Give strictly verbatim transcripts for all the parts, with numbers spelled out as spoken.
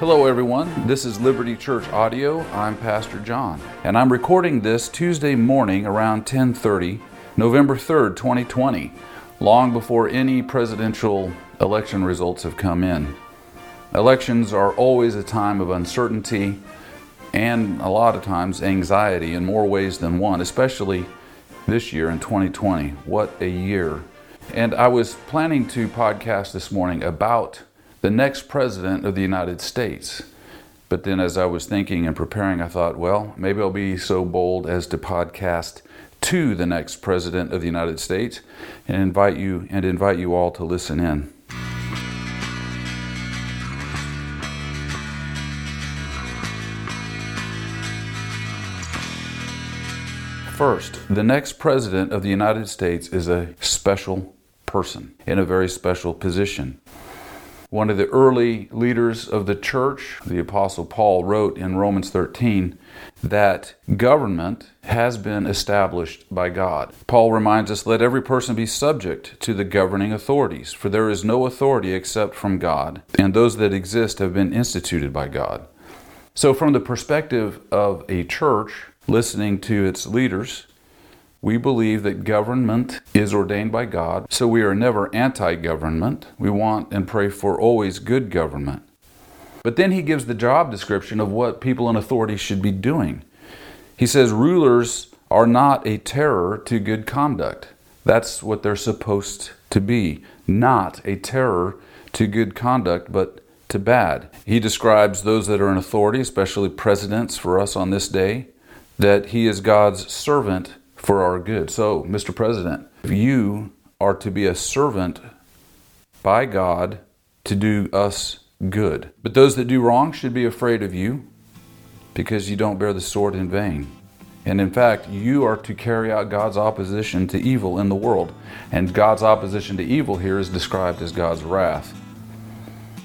Hello everyone, this is Liberty Church Audio. I'm Pastor John, and I'm recording this Tuesday morning around ten thirty, November third, twenty twenty, long before any presidential election results have come in. Elections are always a time of uncertainty and a lot of times anxiety in more ways than one, especially this year in twenty twenty. What a year. And I was planning to podcast this morning about the next president of the United States. But then as I was thinking and preparing, I thought, well, maybe I'll be so bold as to podcast to the next president of the United States and invite you and invite you all to listen in. First, the next president of the United States is a special person in a very special position. One of the early leaders of the church, the Apostle Paul, wrote in Romans thirteen that government has been established by God. Paul reminds us, let every person be subject to the governing authorities, for there is no authority except from God, and those that exist have been instituted by God. So from the perspective of a church listening to its leaders, we believe that government is ordained by God, so we are never anti-government. We want and pray for always good government. But then he gives the job description of what people in authority should be doing. He says rulers are not a terror to good conduct. That's what they're supposed to be, not a terror to good conduct, but to bad. He describes those that are in authority, especially presidents for us on this day, that he is God's servant for our good. So, Mister President, you are to be a servant by God to do us good. But those that do wrong should be afraid of you because you don't bear the sword in vain. And in fact, you are to carry out God's opposition to evil in the world. And God's opposition to evil here is described as God's wrath.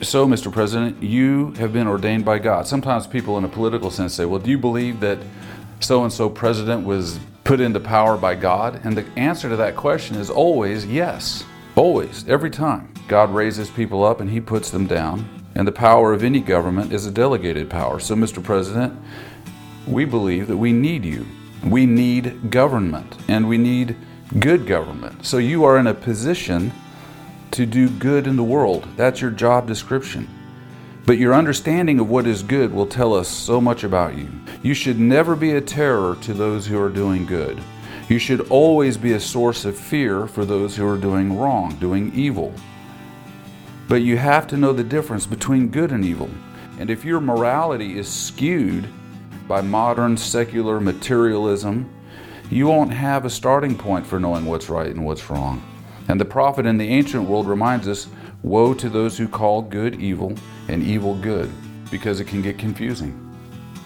So, Mister President, you have been ordained by God. Sometimes people in a political sense say, well, do you believe that so-and-so president was put into power by God? And the answer to that question is always yes. Always, every time. God raises people up and he puts them down. And the power of any government is a delegated power. So, Mister President, we believe that we need you. We need government, and we need good government. So you are in a position to do good in the world. That's your job description. But your understanding of what is good will tell us so much about you. You should never be a terror to those who are doing good. You should always be a source of fear for those who are doing wrong, doing evil. But you have to know the difference between good and evil. And if your morality is skewed by modern secular materialism, you won't have a starting point for knowing what's right and what's wrong. And the prophet in the ancient world reminds us, woe to those who call good evil and evil good, because it can get confusing.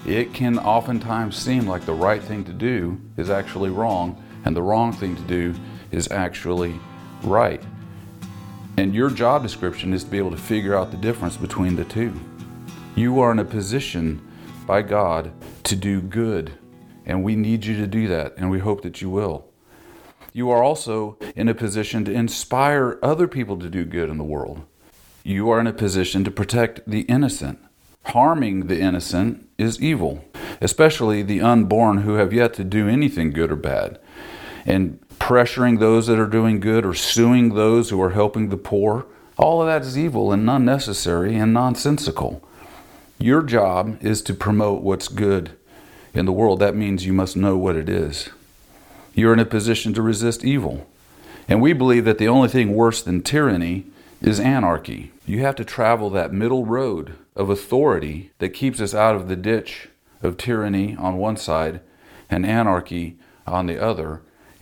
It can oftentimes seem like the right thing to do is actually wrong, and the wrong thing to do is actually right. And your job description is to be able to figure out the difference between the two. You are in a position by God to do good, and we need you to do that, and we hope that you will. You are also in a position to inspire other people to do good in the world. You are in a position to protect the innocent. Harming the innocent is evil, especially the unborn who have yet to do anything good or bad. And pressuring those that are doing good or suing those who are helping the poor, all of that is evil and unnecessary and nonsensical. Your job is to promote what's good in the world. That means you must know what it is. You're in a position to resist evil. And we believe that the only thing worse than tyranny is anarchy. You have to travel that middle road of authority that keeps us out of the ditch of tyranny on one side and anarchy on the other.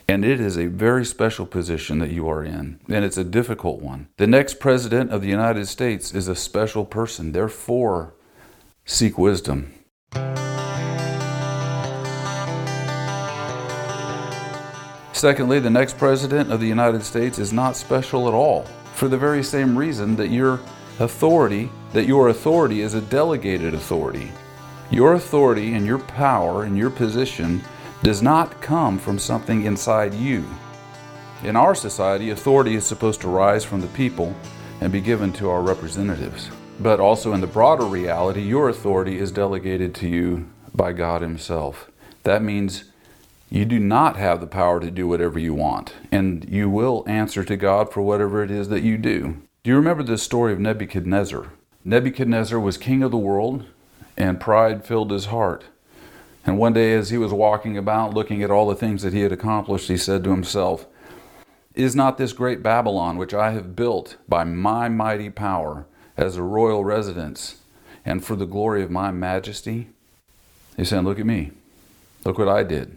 And it is a very special position that you are in. And it's a difficult one. The next president of the United States is a special person. Therefore, seek wisdom. Secondly, the next president of the United States is not special at all, for the very same reason that your authority, that your authority is a delegated authority. Your authority and your power and your position does not come from something inside you. In our society, authority is supposed to rise from the people and be given to our representatives. but also in the broader reality, your authority is delegated to you by God Himself. That means you do not have the power to do whatever you want, and you will answer to God for whatever it is that you do. Do you remember the story of Nebuchadnezzar? Nebuchadnezzar was king of the world, and pride filled his heart. And one day as he was walking about, looking at all the things that he had accomplished, he said to himself, "Is not this great Babylon, which I have built by my mighty power as a royal residence, and for the glory of my majesty?" He said, "Look at me. Look what I did.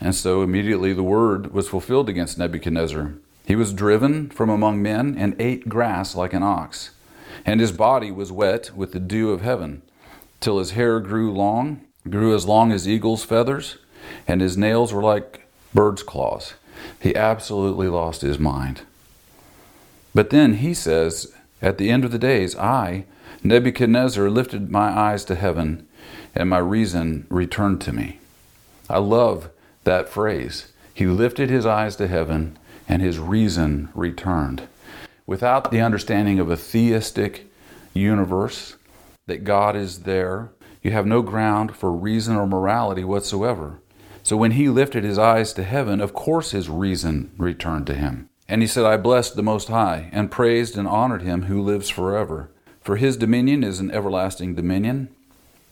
And so immediately the word was fulfilled against Nebuchadnezzar. He was driven from among men and ate grass like an ox. And his body was wet with the dew of heaven, till his hair grew long, grew as long as eagle's feathers, and his nails were like bird's claws. He absolutely lost his mind. But then he says, "At the end of the days, I, Nebuchadnezzar, lifted my eyes to heaven, and my reason returned to me." I love that phrase. He lifted his eyes to heaven, and his reason returned. Without the understanding of a theistic universe, that God is there, you have no ground for reason or morality whatsoever. So when he lifted his eyes to heaven, of course his reason returned to him. And he said, "I blessed the Most High, and praised and honored him who lives forever. For his dominion is an everlasting dominion,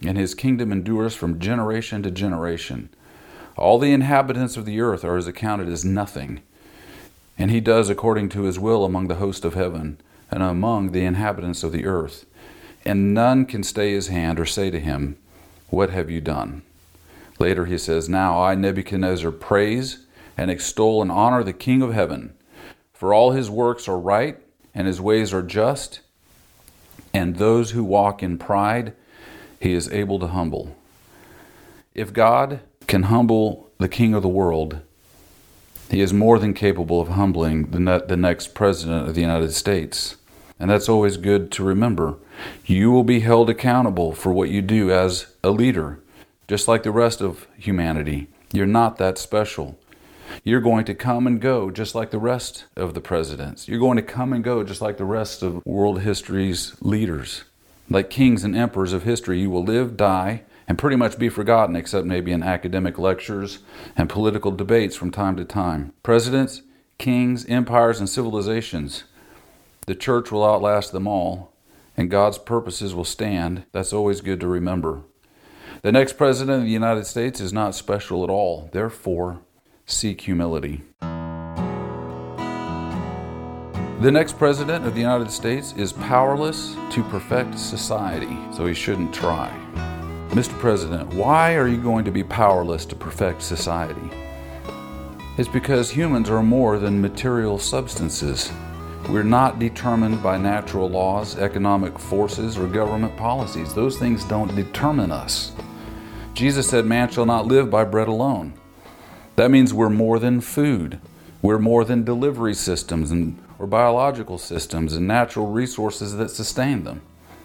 and his kingdom endures from generation to generation. All the inhabitants of the earth are as accounted as nothing, and he does according to his will among the host of heaven, and among the inhabitants of the earth. And none can stay his hand or say to him, 'What have you done?'" Later he says, "Now I, Nebuchadnezzar, praise and extol and honor the King of heaven, for all his works are right and his ways are just, and those who walk in pride he is able to humble." If God can humble the king of the world, he is more than capable of humbling the, ne- the next president of the United States. And that's always good to remember. You will be held accountable for what you do as a leader. Just like the rest of humanity, you're not that special. You're going to come and go just like the rest of the presidents. You're going to come and go just like the rest of world history's leaders. Like kings and emperors of history, you will live, die, and pretty much be forgotten, except maybe in academic lectures and political debates from time to time. Presidents, kings, empires, and civilizations. The church will outlast them all, and God's purposes will stand. That's always good to remember. The next president of the United States is not special at all. Therefore, seek humility. The next president of the United States is powerless to perfect society, so he shouldn't try. Mister President, why are you going to be powerless to perfect society? It's because humans are more than material substances. We're not determined by natural laws, economic forces, or government policies. Those things don't determine us. Jesus said, "Man shall not live by bread alone." That means we're more than food. We're more than delivery systems and or biological systems and natural resources that sustain them.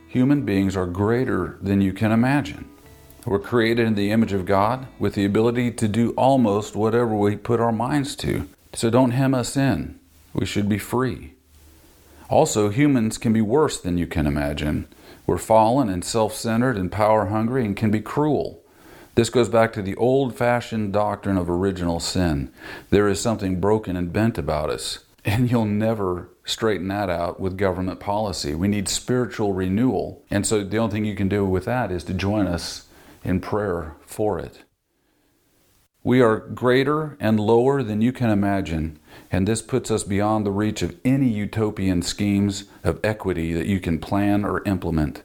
Human beings are greater than you can imagine. We're created in the image of God with the ability to do almost whatever we put our minds to. So don't hem us in. We should be free. Also, humans can be worse than you can imagine. We're fallen and self-centered and power-hungry and can be cruel. This goes back to the old-fashioned doctrine of original sin. There is something broken and bent about us, and you'll never straighten that out with government policy. We need spiritual renewal, and so the only thing you can do with that is to join us in prayer for it. We are greater and lower than you can imagine, and this puts us beyond the reach of any utopian schemes of equity that you can plan or implement.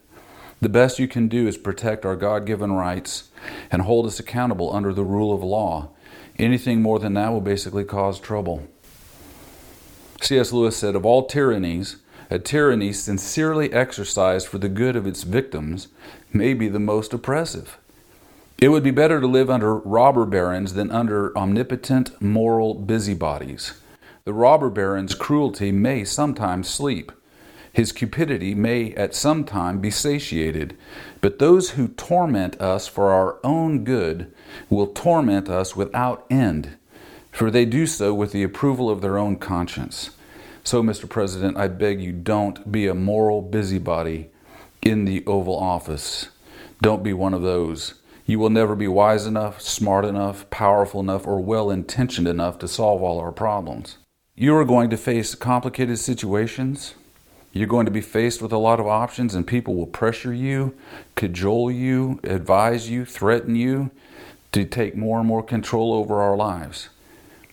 The best you can do is protect our God-given rights and hold us accountable under the rule of law. Anything more than that will basically cause trouble. C S Lewis said, "Of all tyrannies, a tyranny sincerely exercised for the good of its victims may be the most oppressive. It would be better to live under robber barons than under omnipotent moral busybodies. The robber baron's cruelty may sometimes sleep. His cupidity may at some time be satiated. But those who torment us for our own good will torment us without end, for they do so with the approval of their own conscience. So, Mister President, I beg you, don't be a moral busybody in the Oval Office. Don't be one of those. You will never be wise enough, smart enough, powerful enough, or well-intentioned enough to solve all our problems. You are going to face complicated situations. You're going to be faced with a lot of options, and people will pressure you, cajole you, advise you, threaten you to take more and more control over our lives.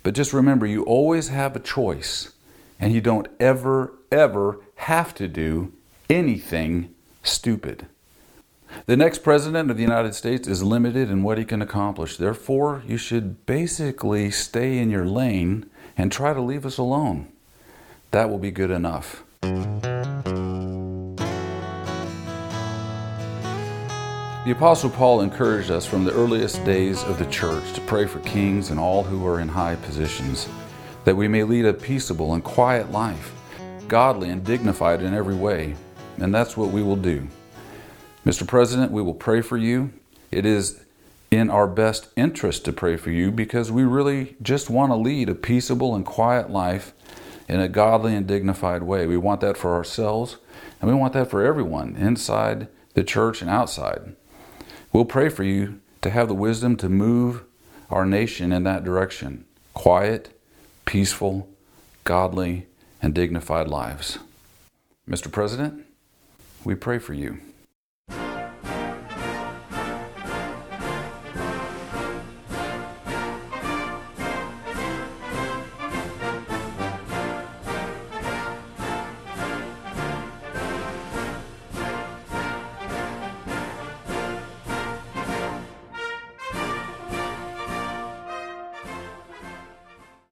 But just remember, you always have a choice, and you don't ever, ever have to do anything stupid. The next president of the United States is limited in what he can accomplish. Therefore, you should basically stay in your lane and try to leave us alone. That will be good enough. The Apostle Paul encouraged us from the earliest days of the church to pray for kings and all who are in high positions, that we may lead a peaceable and quiet life, godly and dignified in every way. And that's what we will do. Mister President, we will pray for you. It is in our best interest to pray for you because we really just want to lead a peaceable and quiet life in a godly and dignified way. We want that for ourselves, and we want that for everyone inside the church and outside. We'll pray for you to have the wisdom to move our nation in that direction. Quiet, peaceful, godly, and dignified lives. Mister President, we pray for you.